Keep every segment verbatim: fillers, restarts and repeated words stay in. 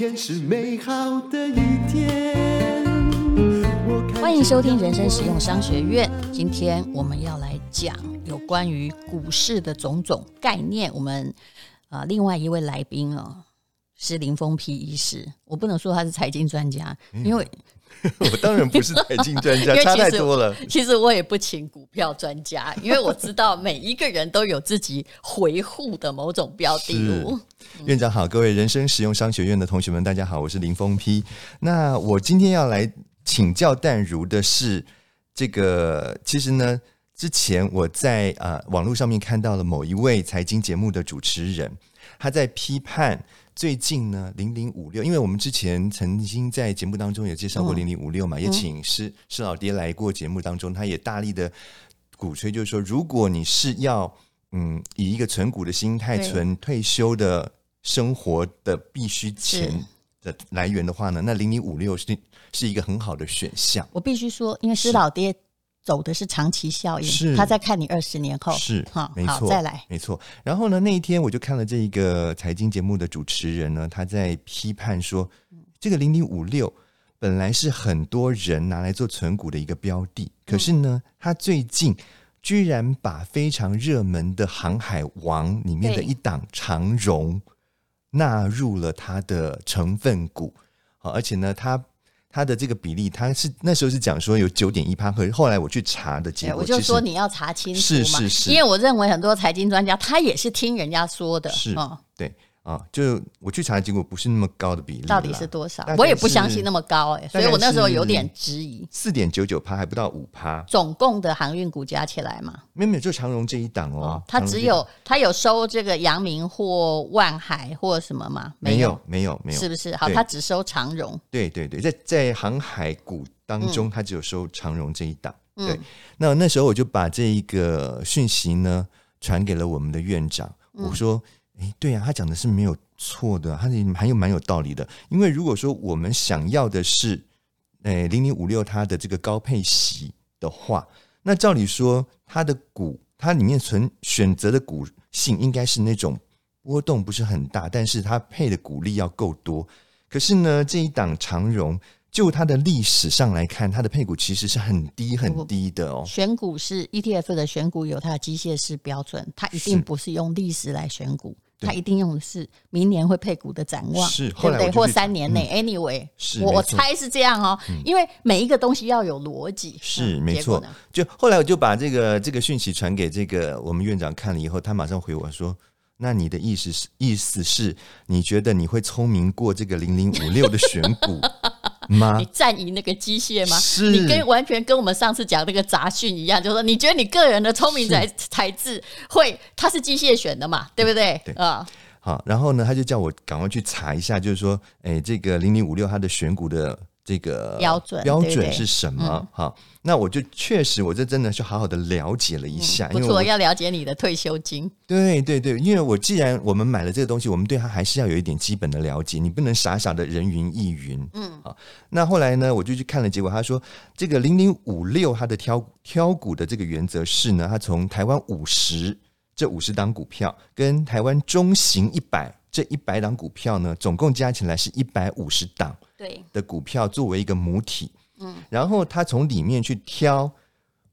天是美好的一天。欢迎收听人生实用商学院，今天我们要来讲有关于股市的种种概念。我们、呃、另外一位来宾、哦、是林峰丕医师，我不能说他是财经专家，因为、嗯我当然不是财经专家，差太多了。其实我也不请股票专家，因为我知道每一个人都有自己回护的某种标的物。院长好，各位人生实用商学院的同学们，大家好，我是林峰丕。那我今天要来请教淡如的是，这个其实呢，之前我在、呃、网络上面看到了某一位财经节目的主持人，他在批判。最近呢零零五六，因为我们之前曾经在节目当中也介绍过零零五六嘛、嗯、也请施施老爹来过节目当中，他也大力的鼓吹，就是说如果你是要、嗯、以一个存股的心态存退休的生活的必须钱的来源的话呢，那零零五六 是, 是一个很好的选项。我必须说，因为施老爹走的是长期效应，他在看你二十年后，是、哦、没错，好，再来，没错。然后呢，那一天我就看了这一个财经节目的主持人呢，他在批判说，这个零零五六本来是很多人拿来做存股的一个标的，可是呢，他最近居然把非常热门的航海王里面的一档长荣纳入了他的成分股，而且呢，他。它的这个比例，它是那时候是讲说有 百分之九点一， 后来我去查的结果，我就说你要查清楚嘛，是是是，因为我认为很多财经专家他也是听人家说的，是、嗯、对啊，就我去查的结果不是那么高的比例，到底是多少？我也不相信那么高、欸、所以我那时候有点质疑。 百分之四点九九 还不到 百分之五， 总共的航运股加起来嘛，没有没有，就长荣这一档 哦, 哦，它只有它有收这个阳明或万海或什么吗？没有没有没有，是不是？好，它只收长荣，对对对，在在航海股当中它只有收长荣这一档、嗯、对。那那时候我就把这一个讯息呢传给了我们的院长，我说、嗯欸、对啊，他讲的是没有错的，他还有蛮有道理的。因为如果说我们想要的是、欸、零零五六它的这个高配息的话，那照理说它的股，它里面存选择的股性应该是那种波动不是很大，但是它配的股利要够多。可是呢，这一档长荣就它的历史上来看，它的配股其实是很低很低的哦。选股是 E T F 的选股有它的机械式标准，它一定不是用历史来选股，他一定用的是明年会配股的展望，是，对不对？或三年内、嗯、anyway 我, 我猜是这样哦、嗯，因为每一个东西要有逻辑，是、嗯、没错。就后来我就把这个这个讯息传给这个我们院长看了以后，他马上回我说：“那你的意思是意思是你觉得你会聪明过这个零零五六的选股吗？你占赢那个机械吗？是你跟完全跟我们上次讲那个杂讯一样，就是说你觉得你个人的聪明才才智会它是机械选的嘛，对不对？对啊、嗯，好。然后呢，他就叫我赶快去查一下，就是说，哎，这个零零五六它的选股的这个标准标准是什么？对对、嗯、好，那我就确实，我这真的就好好的了解了一下。嗯、不错，要了解你的退休金。对对对，因为我既然我们买了这个东西，我们对它还是要有一点基本的了解，你不能傻傻的人云亦云。嗯，好。那后来呢，我就去看了结果，他说这个零零五六它的 挑, 挑股的这个原则是呢，它从台湾五十这五十档股票跟台湾中型一百这一百档股票呢，总共加起来是一百五十档的股票作为一个母体，嗯，然后他从里面去挑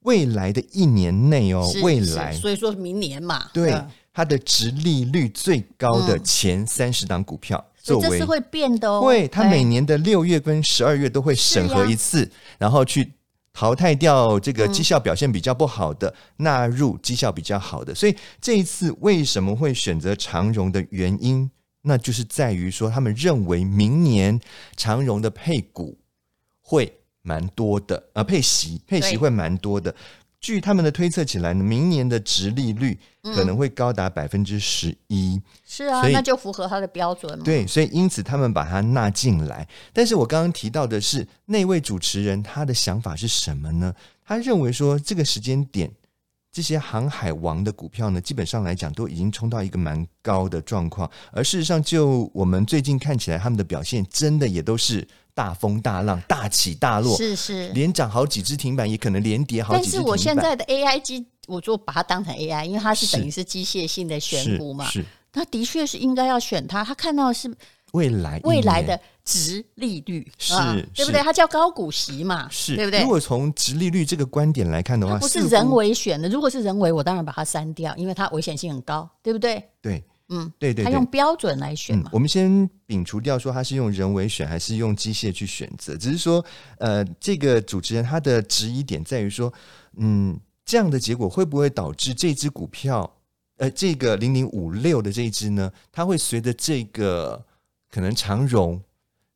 未来的一年内哦，未来，所以说明年嘛，对，他的殖利率最高的前三十档股票作为，这是会变的哦，会，他每年的六月跟十二月都会审核一次，然后去淘汰掉这个绩效表现比较不好的、嗯、纳入绩效比较好的。所以这一次为什么会选择长荣的原因，那就是在于说他们认为明年长荣的配股会蛮多的、呃、配息配息会蛮多的，据他们的推测起来，明年的殖利率可能会高达 百分之十一、嗯、是啊，那就符合他的标准嘛。对，所以因此他们把它纳进来。但是我刚刚提到的是那位主持人他的想法是什么呢？他认为说这个时间点这些航海王的股票呢，基本上来讲都已经冲到一个蛮高的状况，而事实上就我们最近看起来他们的表现真的也都是大风大浪，大起大落，是是，连涨好几只停板，也可能连跌好几只停板。但是我现在的 A I 机，我就把它当成 A I， 因为它是等于是机械性的选股嘛，那的确是应该要选它。他看到的是未来未来的殖利率是、啊、对不对？它叫高股息嘛，是对不对？如果从殖利率这个观点来看的话，它不是人为选的。如果是人为，我当然把它删掉，因为它危险性很高，对不对？对。嗯，对对对，他用标准来选嘛、嗯、我们先摒除掉说他是用人为选还是用机械去选择，只是说呃，这个主持人他的质疑点在于说，嗯，这样的结果会不会导致这支股票呃，这个零零五六的这一支呢，它会随着这个可能长荣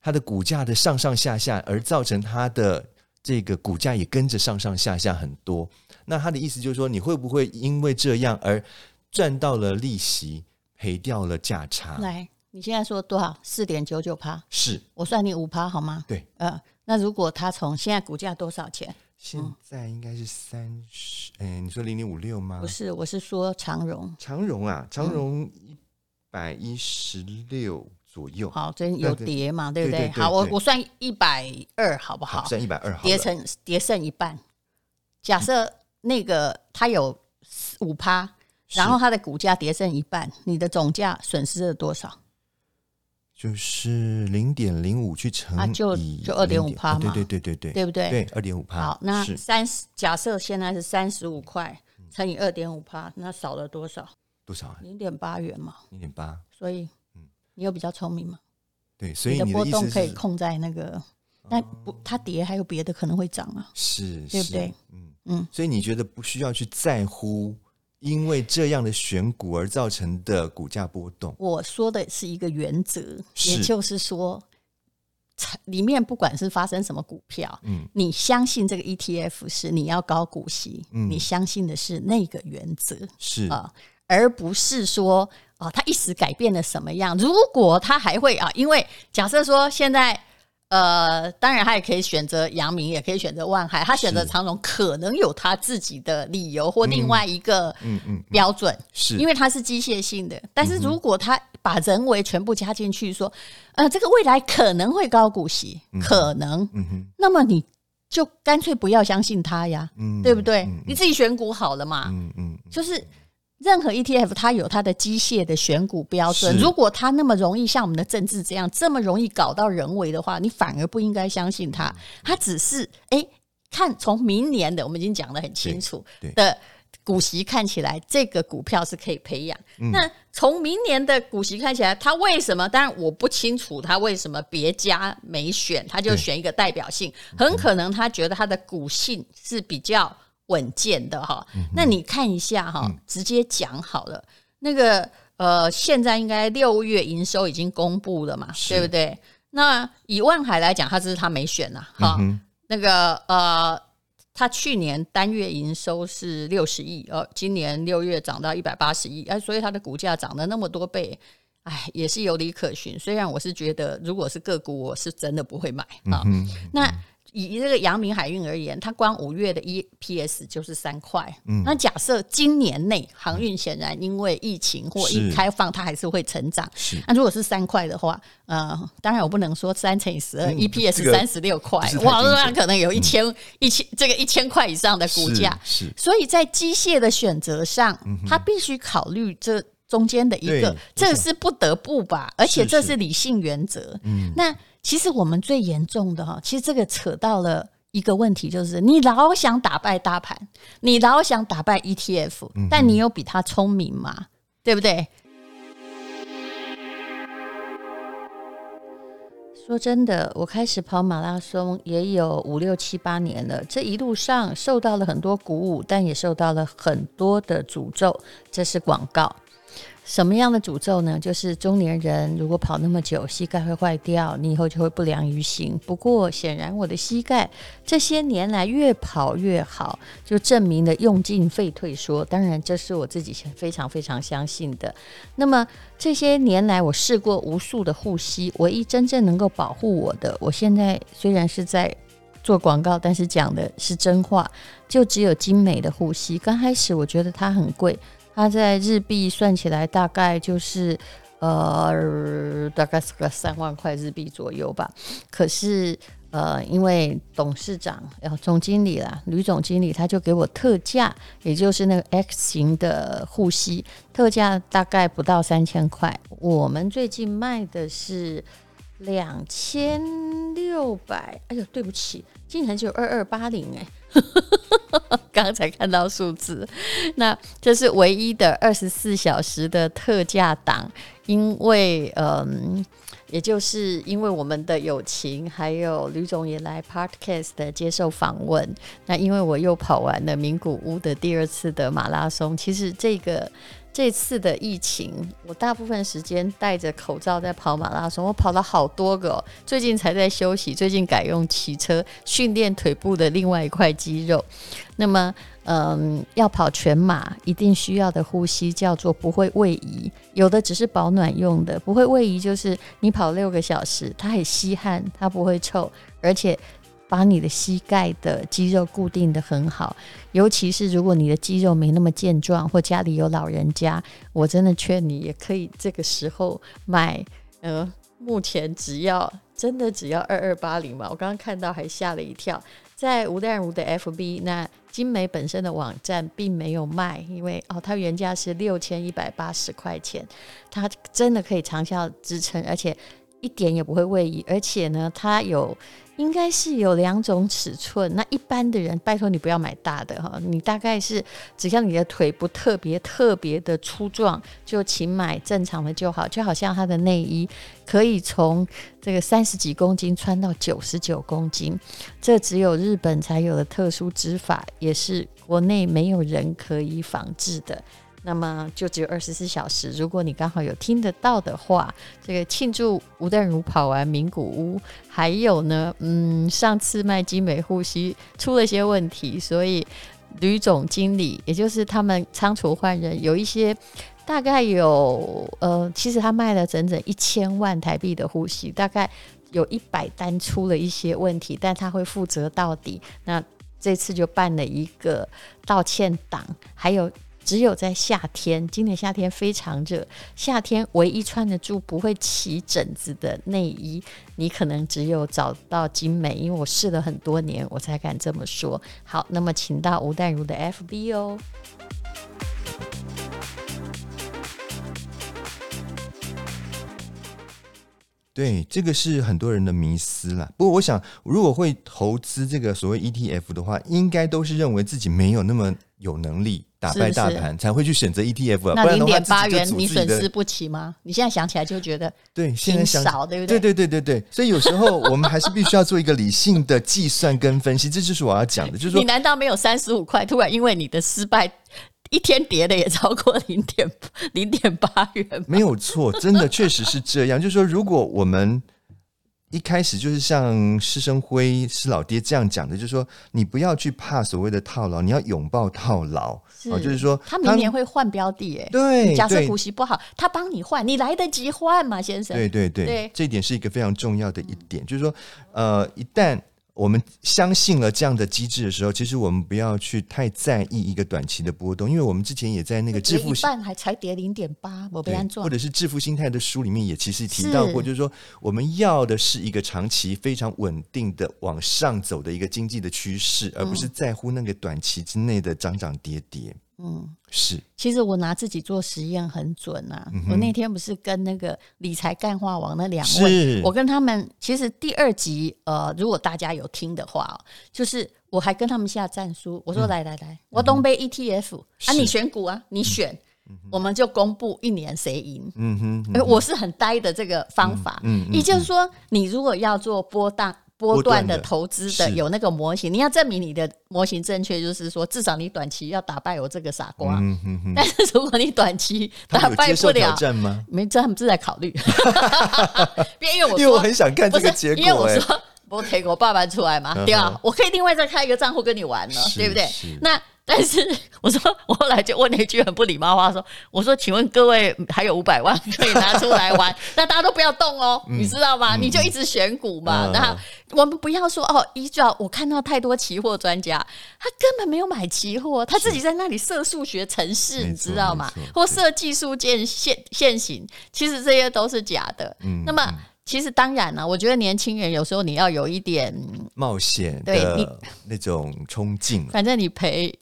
它的股价的上上下下而造成它的这个股价也跟着上上下下很多。那他的意思就是说，你会不会因为这样而赚到了利息赔掉了价差？来，你现在说多少 百分之四点九九 是，我算你 百分之五 好吗？对、呃、那如果他从现在股价多少钱？现在应该是三十、嗯、你说零零五六吗？不是，我是说长荣。长荣啊，长荣一百一十六左右、嗯、好，这有跌嘛，对不 对, 对, 对, 对, 对好， 我, 我算一百二好不 好, 好算一百二好了，跌成跌剩一半，假设那个他有 百分之五，然后它的股价跌剩一半，你的总价损失了多少？就是 零点零五 去乘以、啊、就, 就 二点五 嘛、哦、对对对对对，对不对？对， 二点五 好，那三十假设现在是三十五块乘以 二点五 那少了多少？多少、啊、零点八 元嘛， 零点八 所以你有比较聪明吗？对，所以你 的, 你的波动可以控在那个，但不，它跌还有别的可能会涨啊，是，对不对？嗯嗯，所以你觉得不需要去在乎因为这样的选股而造成的股价波动？我说的是一个原则，也就是说里面不管是发生什么股票、嗯、你相信这个 E T F 是你要高股息、嗯、你相信的是那个原则，是、呃、而不是说、呃、它一时改变了什么样。如果它还会、啊、因为假设说现在呃，当然他也可以选择阳明，也可以选择万海，他选择长荣可能有他自己的理由或另外一个标准、嗯嗯嗯、是因为他是机械性的。但是如果他把人为全部加进去说、嗯、呃，这个未来可能会高股息、嗯、可能、嗯、那么你就干脆不要相信他呀、嗯、对不对、嗯嗯、你自己选股好了嘛、嗯嗯、就是任何 E T F 它有它的机械的选股标准，如果它那么容易像我们的政治这样这么容易搞到人为的话，你反而不应该相信它。它只是哎，看从明年的，我们已经讲得很清楚的股息看起来这个股票是可以培养、嗯、那从明年的股息看起来它为什么，当然我不清楚它为什么别家没选，它就选一个代表性，很可能它觉得它的股性是比较稳健的哈、嗯，那你看一下哈、嗯，直接讲好了。那个呃，现在应该六月营收已经公布了嘛，对不对？那以万海来讲，他只是他没选呐、啊，哈、嗯。那个呃，他去年单月营收是六十亿，哦、呃，今年六月涨到一百八十亿，哎、呃，所以他的股价涨了那么多倍，哎，也是有理可循。虽然我是觉得，如果是个股，我是真的不会买啊、嗯。那。嗯，以这个阳明海运而言，它光五月的 E P S 就是三块、嗯、那假设今年内航运显然因为疫情或一开放它还是会成长，那如果是三块的话、呃、当然我不能说三乘以十二、嗯、E P S 三十六块，哇，那可能有一千、嗯、一千这个一千块以上的股价，所以在机械的选择上、嗯、它必须考虑这中间的一个，这是不得不吧，而且这是理性原则、嗯、那其实我们最严重的，其实这个扯到了一个问题，就是你老想打败大盘，你老想打败 E T F、嗯、但你有比他聪明吗？对不对？说真的，我开始跑马拉松也有五六七八年了，这一路上受到了很多鼓舞，但也受到了很多的诅咒。这是广告。什么样的诅咒呢？就是中年人如果跑那么久，膝盖会坏掉，你以后就会不良于行。不过显然我的膝盖这些年来越跑越好，就证明了用进废退说，当然这是我自己非常非常相信的。那么这些年来我试过无数的护膝，唯一真正能够保护我的，我现在虽然是在做广告，但是讲的是真话，就只有精美的护膝。刚开始我觉得它很贵，它在日币算起来大概就是呃大概是个三万块日币左右吧。可是呃，因为董事长、呃、总经理啦，吕总经理他就给我特价，也就是那个 X 型的护膝，特价大概不到三千块。我们最近卖的是两千六百，哎呦，对不起，竟然只有二二八零哎。刚才看到数字，那这是唯一的二十四小时的特价档，因为嗯，也就是因为我们的友情，还有吕总也来 podcast 的接受访问，那因为我又跑完了名古屋的第二次的马拉松，其实这个这次的疫情，我大部分时间戴着口罩在跑马拉松，我跑了好多个、哦、最近才在休息，最近改用骑车训练腿部的另外一块肌肉。那么嗯，要跑全马一定需要的护膝叫做不会位移，有的只是保暖用的，不会位移就是你跑六个小时它很吸汗，它不会臭，而且把你的膝盖的肌肉固定得很好，尤其是如果你的肌肉没那么健壮，或家里有老人家，我真的劝你也可以这个时候买。呃，目前只要真的只要二二八零嘛，我刚刚看到还吓了一跳，在吴淡如的 F B， 那精美本身的网站并没有卖，因为、哦、它原价是六千一百八十块钱，它真的可以长效支撑，而且一点也不会位移，而且呢它有应该是有两种尺寸，那一般的人拜托你不要买大的，你大概是只要你的腿不特别特别的粗壮，就请买正常的就好，就好像它的内衣可以从这个三十几公斤穿到九十九公斤，这只有日本才有的特殊织法，也是国内没有人可以仿制的。那么就只有二十四小时，如果你刚好有听得到的话，这个庆祝吴淡如跑完名古屋，还有呢嗯，上次卖精美护膝出了些问题，所以吕总经理也就是他们仓储换人，有一些大概有呃，其实他卖了整整一千万台币的护膝，大概有一百单出了一些问题，但他会负责到底。那这次就办了一个道歉档，还有只有在夏天，今年夏天非常热，夏天唯一穿得住不会起疹子的内衣，你可能只有找到精美，因为我试了很多年我才敢这么说。好，那么请到吴淡如的 F B 哦。对，这个是很多人的迷思啦。不过我想如果会投资这个所谓 E T F 的话，应该都是认为自己没有那么有能力打败大盘才会去选择 E T F、啊、那 零点八元你损失不起吗？你现在想起来就觉得对，现在想挺少，对不对？对对对对对，所以有时候我们还是必须要做一个理性的计算跟分析，这就是我要讲的，就是说你难道没有三十五块突然因为你的失败一天跌的也超过 零点八元？没有错，真的确实是这样。就是说如果我们一开始就是像施生辉施老爹这样讲的，就是说你不要去怕所谓的套牢，你要拥抱套牢、哦、就是说他明年会换标的耶，对，假设股息不好他帮你换，你来得及换嘛，先生，对对 对, 对，这一点是一个非常重要的一点、嗯、就是说呃，一旦我们相信了这样的机制的时候，其实我们不要去太在意一个短期的波动，因为我们之前也在那个致富一半还才跌 零点八 我被安装，或者是致富心态的书里面也其实提到过，是就是说我们要的是一个长期非常稳定的往上走的一个经济的趋势，而不是在乎那个短期之内的涨涨跌跌。嗯，是。其实我拿自己做实验很准啊、嗯、我那天不是跟那个理财干话王那两位，我跟他们其实第二集呃，如果大家有听的话、哦、就是我还跟他们下战书，我说、嗯、来来来，我东北 E T F、嗯、啊，你选股啊，你选、嗯、我们就公布一年谁赢。嗯哼嗯哼，我是很呆的这个方法、嗯嗯嗯、也就是说你如果要做波荡波段的投资的有那个模型，你要证明你的模型正确，就是说至少你短期要打败我这个傻瓜、嗯、哼哼，但是如果你短期打败不了，他们正在考虑因, 因为我很想看这个结果、欸、因为我说我提我爸爸出来嘛，对啊，我可以另外再开一个账户跟你玩了，对不对？那但是我说我后来就问了一句很不礼貌的话，说我说请问各位还有五百万可以拿出来玩那大家都不要动哦、嗯、你知道吗、嗯、你就一直选股嘛、嗯、那我们不要说哦，依照我看到太多期货专家他根本没有买期货，他自己在那里设数学程式，你知道吗？或设技术线型，其实这些都是假的、嗯、那么其实当然了，我觉得年轻人有时候你要有一点冒险的那种冲劲，反正你赔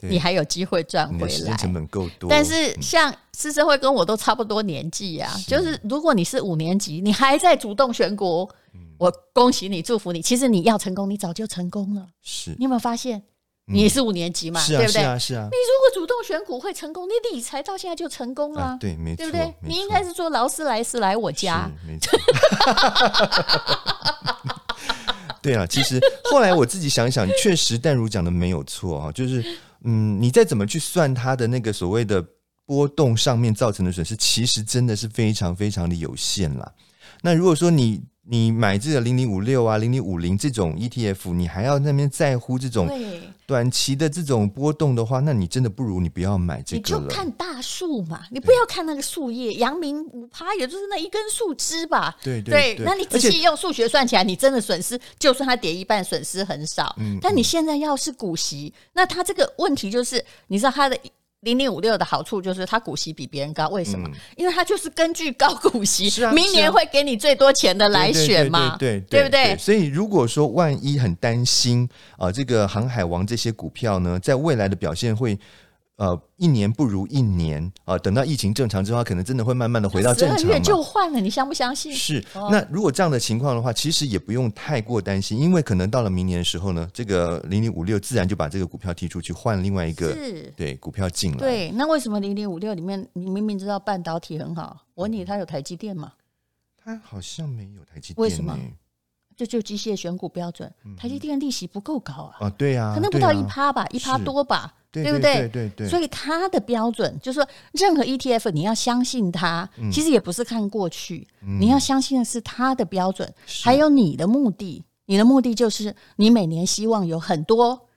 你还有机会赚回来，你的时间成本够多。但是像施生辉跟我都差不多年纪啊，是就是如果你是五年级你还在主动选股、嗯、我恭喜你祝福你，其实你要成功你早就成功了，是你有没有发现你也是五年级嘛、嗯、对不对？是啊是啊是啊，你如果主动选股会成功，你理财到现在就成功了、啊啊、对没错，对不对？你应该是说劳斯莱斯来我家，是没错对啊，其实后来我自己想想确实淡如讲的没有错，就是嗯，你再怎么去算它的那个所谓的波动上面造成的损失，其实真的是非常非常的有限啦。那如果说你你买这个零零五六啊零零五零这种 E T F 你还要那边在乎这种短期的这种波动的话，那你真的不如你不要买这个了，你就看大树嘛，你不要看那个树叶，阳明 百分之五 也就是那一根树枝吧，对对 对, 对, 对，那你仔细用数学算起来你真的损失就算它跌一半损失很少、嗯、但你现在要是股息、嗯、那它这个问题就是你知道它的零零五六的好处就是它股息比别人高，为什么、嗯、因为它就是根据高股息、啊、明年会给你最多钱的来选嘛，对对对 对, 对, 对, 对, 对, 对, 对, 对, 对, 对不对？所以如果说万一很担心、呃、这个航海王这些股票呢在未来的表现会呃，一年不如一年、呃、等到疫情正常之后可能真的会慢慢的回到正常嘛，十二月就换了，你相不相信？是、哦、那如果这样的情况的话其实也不用太过担心，因为可能到了明年的时候呢这个零零五六自然就把这个股票踢出去换另外一个对股票进来。对，那为什么零零五六里面你明明知道半导体很好，我问你它有台积电吗？它好像没有台积电、欸、为什么？这就机械选股标准，台积电利息不够高啊，啊对啊，可能不到 百分之一 吧、啊、百分之一 多吧，对不 对, 对, 对, 对, 对, 对？所以它的标准就是说任何 E T F 你要相信它、嗯、其实也不是看过去、嗯、你要相信的是它的标准还有你的目的，你的目的就是你每年希望有很多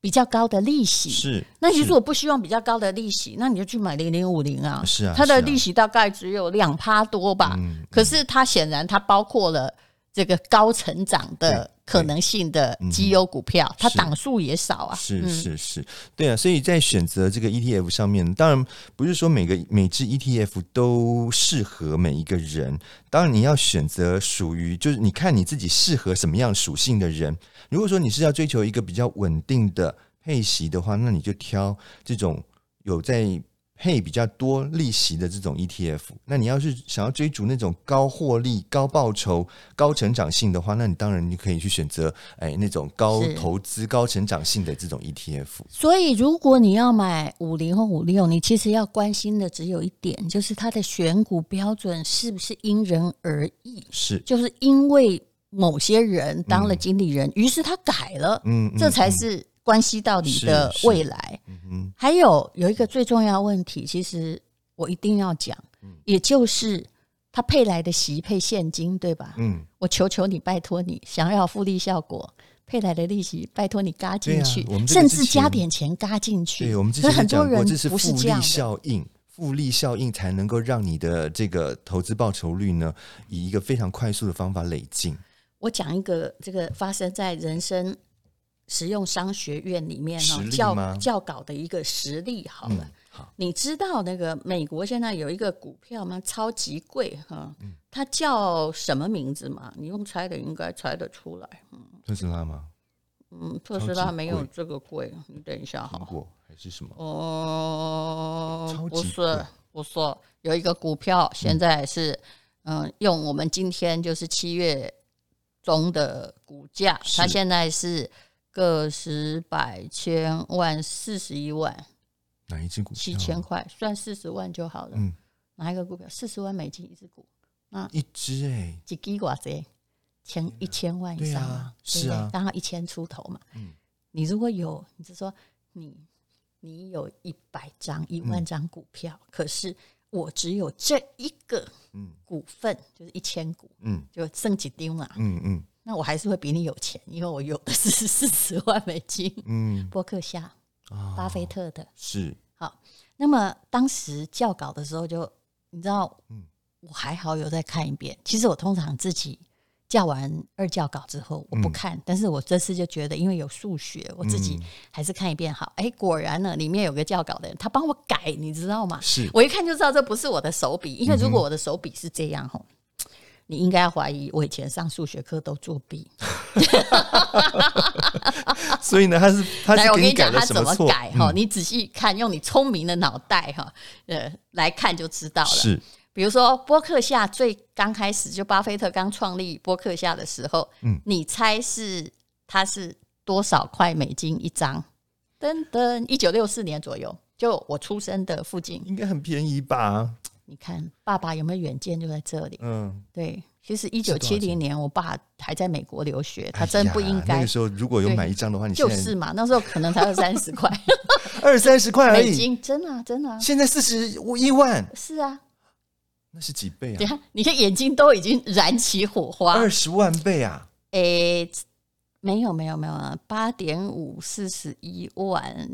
比较高的利息，是那你如果不希望比较高的利息那你就去买零零五零啊，是啊，它的利息大概只有 百分之二 多吧、嗯、可是它显然它包括了这个高成长的可能性的绩优股票、嗯、它档数也少啊，是是是，对啊，所以在选择这个 E T F 上面当然不是说每个每只 E T F 都适合每一个人，当然你要选择属于就是你看你自己适合什么样属性的人，如果说你是要追求一个比较稳定的配息的话，那你就挑这种有在配比较多利息的这种 E T F， 那你要是想要追逐那种高获利高报酬高成长性的话，那你当然你可以去选择、哎、那种高投资高成长性的这种 E T F。 所以如果你要买五零或五六，你其实要关心的只有一点，就是它的选股标准是不是因人而异，是就是因为某些人当了经理人于、嗯、是他改了、嗯嗯、这才是关系到你的未来、嗯、还有有一个最重要的问题其实我一定要讲、嗯、也就是他配来的息配现金对吧、嗯、我求求你拜托你想要复利效果配来的利息拜托你嘎进去、啊、甚至加点钱嘎进去，对，我们之前很多人不是这样的，这是复利效应，复利效应才能够让你的这个投资报酬率呢以一个非常快速的方法累进。我讲一个这个发生在人生实用商学院里面、哦、教, 教稿的一个实例好了、嗯、好，你知道那个美国现在有一个股票吗？超级贵、嗯、它叫什么名字吗？你用猜的应该猜得出来。特斯拉吗？嗯，特斯拉没有这个贵，你等一下好了，苹果还是什么、呃、不是不是，有一个股票现在是、嗯嗯、用我们今天就是七月中的股价，它现在是个十百千万四十一万，哪一只股票？七千块，算四十万就好了。嗯，哪一个股票？四十万美金一只股，啊，一只哎、欸，一支哇塞，千一千万以上啊，对啊，对不对？是啊，刚好一千出头嘛。嗯，你如果有，你就说你你有一百张、一万张股票、嗯，可是我只有这一个股份，嗯、就是一千股，嗯，就剩几丁嘛，嗯嗯。那我还是会比你有钱，因为我有的是四十万美金。嗯，伯克夏、哦、巴菲特的是好。那么当时校稿的时候就，就你知道、嗯，我还好有再看一遍。其实我通常自己校完二校稿之后我不看、嗯，但是我这次就觉得因为有数学，我自己还是看一遍好。哎、嗯，果然呢，里面有个校稿的人，他帮我改，你知道吗？是我一看就知道这不是我的手笔，因为如果我的手笔是这样、嗯、你应该要怀疑我以前上数学课都作弊。所以呢，他是他是给你改了什么错？改、嗯、你仔细看，用你聪明的脑袋、呃、来看就知道了。是，比如说波克夏最刚开始，就巴菲特刚创立波克夏的时候，嗯、你猜是他是多少块美金一张？噔噔，一九六四年左右，就我出生的附近，应该很便宜吧？你看爸爸有没有远见，就在这里。嗯，对，其实一九七零年我爸还在美国留学，他真不应该、哎、那个时候如果有买一张的话，你就是嘛，那时候可能才二三十块，二三十块而已，美金，真的、啊、真的、啊。现在四十一万，是啊，那是几倍啊？对啊，你看眼睛都已经燃起火花，二十万倍啊！诶，没有没有没有啊，八点五四十一万，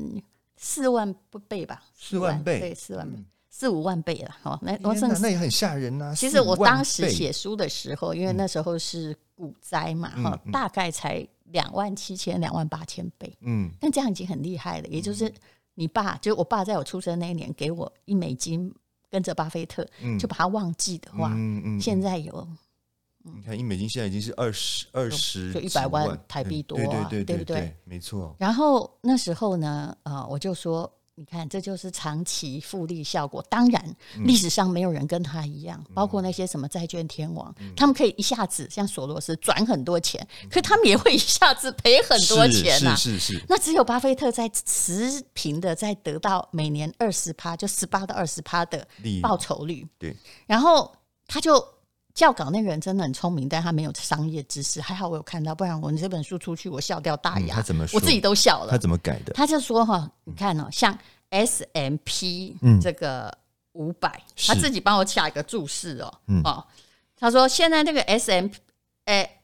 四万倍吧，四万倍，对，四万倍。嗯，四五万倍了、哦、那, 那也很吓人啊！其实我当时写书的时候，因为那时候是股灾嘛、嗯哦、大概才两万七千两万八千倍、嗯、但这样已经很厉害了，也就是你爸，就是我爸在我出生那一年给我一美金跟着巴菲特、嗯、就把它忘记的话、嗯嗯、现在有、嗯、你看一美金现在已经是二十二十就一百万台币多、啊嗯、对对对 对, 对, 对, 对, 对, 对没错。然后那时候呢、呃、我就说你看，这就是长期复利效果。当然，历史上没有人跟他一样，嗯、包括那些什么债券天王、嗯，他们可以一下子像索罗斯转很多钱，嗯、可他们也会一下子赔很多钱呐、啊。是是是。那只有巴菲特在持平的在得到每年二十趴，就十八到二十趴的报酬率。对。然后他就校稿那个人真的很聪明，但他没有商业知识。还好我有看到，不然我这本书出去，我笑掉大牙。嗯、他怎么说？我自己都笑了。他怎么改的？他就说哈，你看哦，像。S and P 这个五百、嗯，他自己帮我下一个注释 哦,、嗯、哦。他说现在这个 S and P 哎、欸，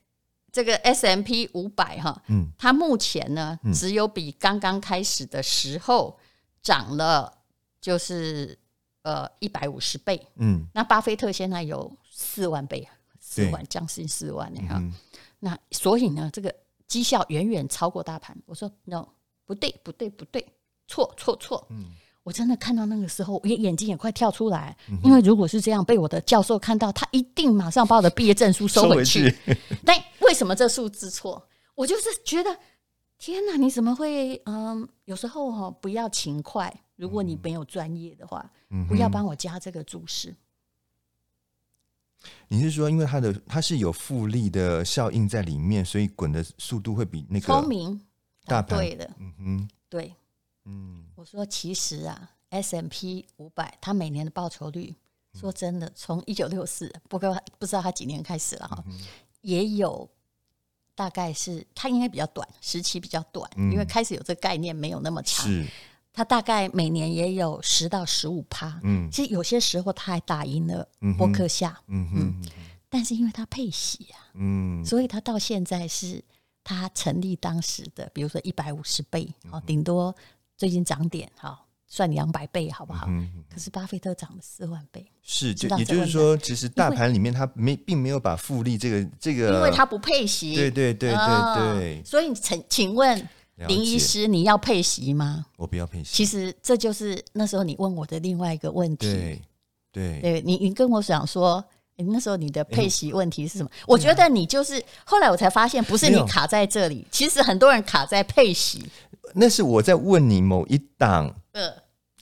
这个 S and P 五百哈，嗯，它目前呢、嗯、只有比刚刚开始的时候涨了，就是呃一百五十倍，嗯，那巴菲特现在有四万倍，四万将近四万呢、嗯、那所以呢，这个绩效远远超过大盘。我说 no， 不对，不对，不对。错错错、嗯！我真的看到那个时候，我眼睛也快跳出来、嗯，因为如果是这样被我的教授看到，他一定马上把我的毕业证书收回去。回去但为什么这数字错？我就是觉得，天哪！你怎么会？嗯，有时候、哦、不要勤快，如果你没有专业的话，嗯、不要帮我加这个注释。你是说因为它的它是有复利的效应在里面，所以滚的速度会比那个聪明大盘对的，嗯哼，对。嗯、我说其实啊 S and P 五百 它每年的报酬率、嗯、说真的从一九六四不过不知道它几年开始了、嗯、也有大概是它应该比较短时期比较短、嗯、因为开始有这个概念没有那么长，它大概每年也有十到十五趴、嗯、其实有些时候它还打赢了波克夏、嗯嗯嗯、但是因为它配息啊、嗯、所以它到现在是它成立当时的比如说一百五十倍、嗯、顶多最近涨点算两百倍好不好、嗯嗯、可是巴菲特涨了四万倍是就也就是说其实大盘里面它没并没有把复利这个这个因为它不配息对对对对对、哦、所以请问林医师你要配息吗？我不要配息。其实这就是那时候你问我的另外一个问题。对对对，你你跟我想说那时候你的配息问题是什么、欸、我觉得你就是、啊、后来我才发现不是你卡在这里，其实很多人卡在配息。那是我在问你某一档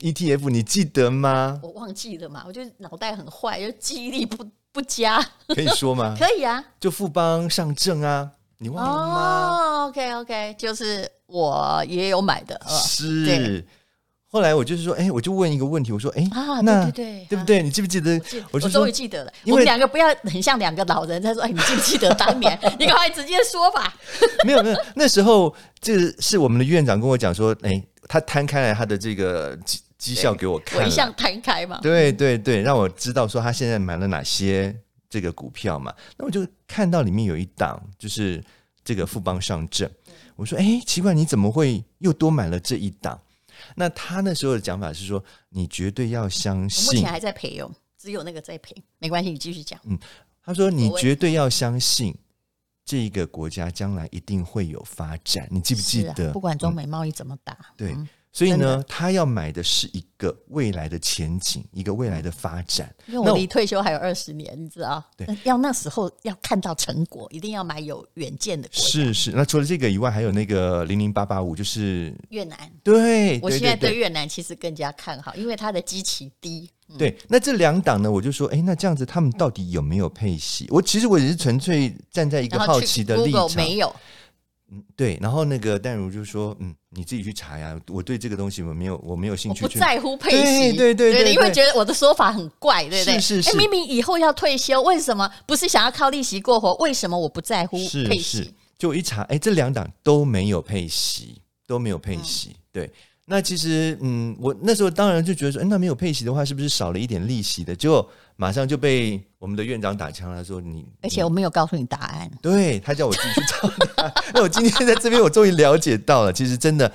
E T F 你记得吗？我忘记了嘛，我就脑袋很坏，就记忆力 不, 不佳可以说吗？可以啊，就富邦上证啊，你忘了吗？哦 OK OK， 就是我也有买的、哦、是。后来我就是说，哎、欸，我就问一个问题，我说，哎、欸啊，那对对对，对不对？啊、你记不记得？我终于记得了。我们两个不要很像两个老人在说，哎，你记不记得当年？你赶快直接说吧。没有没有，那时候这是我们的院长跟我讲说，哎、欸，他摊开来他的这个绩效给我看了，我一向摊开嘛。对对对，让我知道说他现在买了哪些这个股票嘛。那我就看到里面有一档就是这个富邦上证，我说，哎、欸，奇怪，你怎么会又多买了这一档？那他那时候的讲法是说，你绝对要相信。我目前还在赔哦，只有那个在赔，没关系，你继续讲。嗯，他说你绝对要相信这个国家将来一定会有发展，你记不记得？啊、不管中美贸易怎么打，嗯、对，所以呢他要买的是一个未来的前景，一个未来的发展，因为我离退休还有二十年你知道，对，要那时候要看到成果一定要买有远见的国家。是是，那除了这个以外还有那个零零八八五就是越南， 对， 对， 对， 对， 对，我现在对越南其实更加看好，因为它的基期低。对，那这两档呢我就说哎，那这样子他们到底有没有配息，我其实我只是纯粹站在一个好奇的立场，然后去 Google 没有，对，然后那个淡如就说嗯，你自己去查呀，我对这个东西我没有我没有兴趣，我不在乎配息，对对对 对， 对， 对，因为觉得我的说法很怪，对不对？是是是，明明以后要退休，为什么不是想要靠利息过活，为什么我不在乎配息？是是，就一查哎，这两档都没有配息，都没有配息、嗯、对。那其实嗯，我那时候当然就觉得说那没有配息的话是不是少了一点利息的，结果马上就被我们的院长打枪了，说你，而且我没有告诉你答案，对，他叫我自己去找他那我今天在这边我终于了解到了，其实真的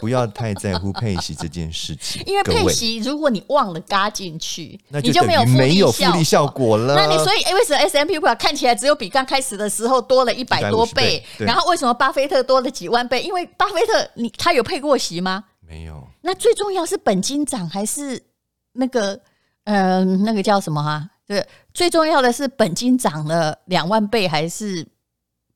不要太在乎配息这件事情因为配息如果你忘了嘎进去那就等于没有复利效果了。那你所以、欸、为什么 S and P 五百看起来只有比刚开始的时候多了一百多倍，然后为什么巴菲特多了几万倍？因为巴菲特你他有配过息吗？没有。那最重要是本金涨还是那个呃那个叫什么啊，对，最重要的是本金涨了两万倍还是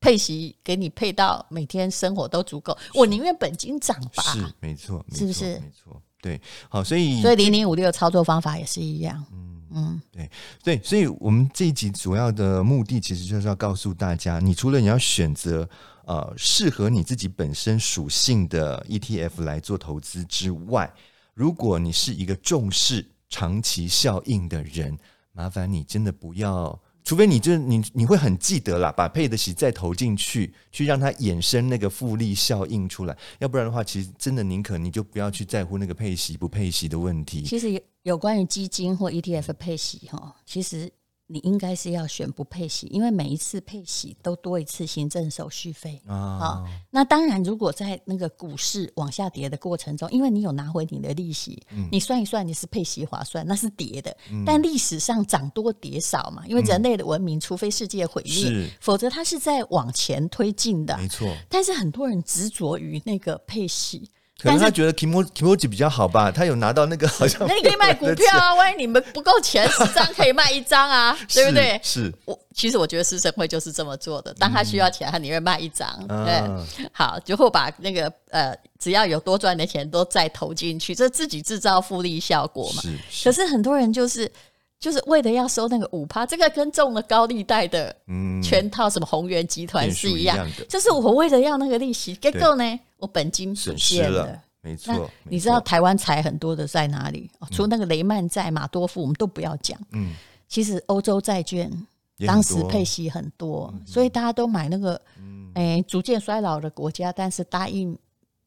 配息给你配到每天生活都足够，我宁愿本金涨吧。是，没错，是不是？没错，对，好，所以所以零零五六操作方法也是一样，嗯嗯，对对，所以我们这一集主要的目的其实就是要告诉大家，你除了你要选择呃适合你自己本身属性的 E T F 来做投资之外，如果你是一个重视长期效应的人，麻烦你真的不要。除非 你, 就 你, 你会很记得啦，把配的息再投进去，去让它衍生那个复利效应出来，要不然的话其实真的宁可你就不要去在乎那个配息不配息的问题。其实有关于基金或 E T F 配息、哦、其实你应该是要选不配息，因为每一次配息都多一次行政手续费、哦哦、那当然如果在那个股市往下跌的过程中，因为你有拿回你的利息、嗯、你算一算你是配息划算，那是跌的、嗯、但历史上涨多跌少嘛，因为人类的文明、嗯、除非世界毁灭，否则它是在往前推进的，没错。但是很多人执着于那个配息，可能他觉得 Kimoji 比较好吧，他有拿到那个好像。那你可以卖股票啊，万一你们不够钱，十张可以卖一张啊，对不对？是。我其实我觉得施昇輝就是这么做的，当他需要钱，他宁愿卖一张、嗯。对，好，最后把那个呃，只要有多赚的钱都再投进去，这自己制造复利效果嘛。是是，可是很多人就是。就是为了要收那个 百分之五， 这个跟中了高利贷的圈套、嗯、什么宏源集团是一样，就是我为了要那个利息，结果呢我本金不见了，没错。你知道台湾财很多的在哪里、嗯、除了那个雷曼债、马多夫我们都不要讲、嗯、其实欧洲债券当时配息很多、嗯、所以大家都买那个、嗯欸、逐渐衰老的国家，但是答应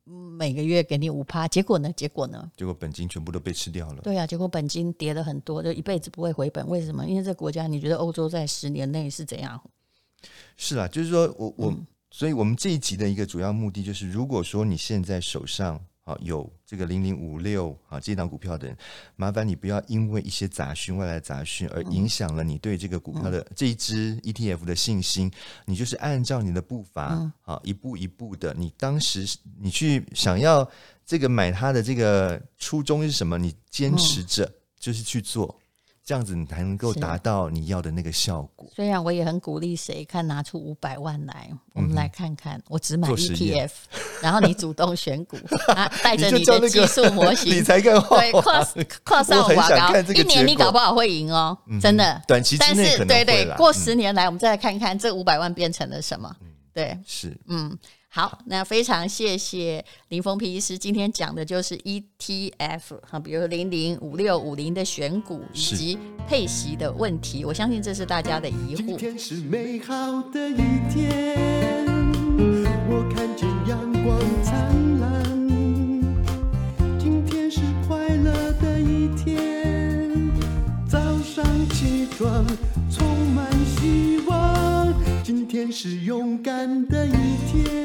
每个月给你 百分之五， 结果呢结果呢结果本金全部都被吃掉了。对啊，结果本金跌了很多，就一辈子不会回本。为什么？因为这国家，你觉得欧洲在十年内是怎样？是啊，就是说我我、嗯、所以我们这一集的一个主要目的就是，如果说你现在手上有这个零零五六这档股票的人，麻烦你不要因为一些杂讯、外来杂讯而影响了你对这个股票的、嗯、这一支 E T F 的信心。你就是按照你的步伐、嗯、一步一步的，你当时你去想要这个买它的这个初衷是什么，你坚持着就是去做，这样子你才能够达到你要的那个效果。虽然我也很鼓励谁看拿出五百万来，我们来看看、嗯、我只买 E T F， 然后你主动选股带着 你,、啊、你的技术模型，你才看好、啊、对，跨跨上我高一年你搞不好会赢哦、嗯、真的短期之内可能会啦，但是对对，过十年来我们再来看看这五百万变成了什么、嗯、对，是，嗯，好，那非常谢谢林峰丕医师，今天讲的就是 E T F， 比如零零五六五零的选股以及配息的问题，我相信这是大家的疑惑。今天是美好的一天，我看见阳光灿烂，今天是快乐的一天，早上起床充满希望，今天是勇敢的一天。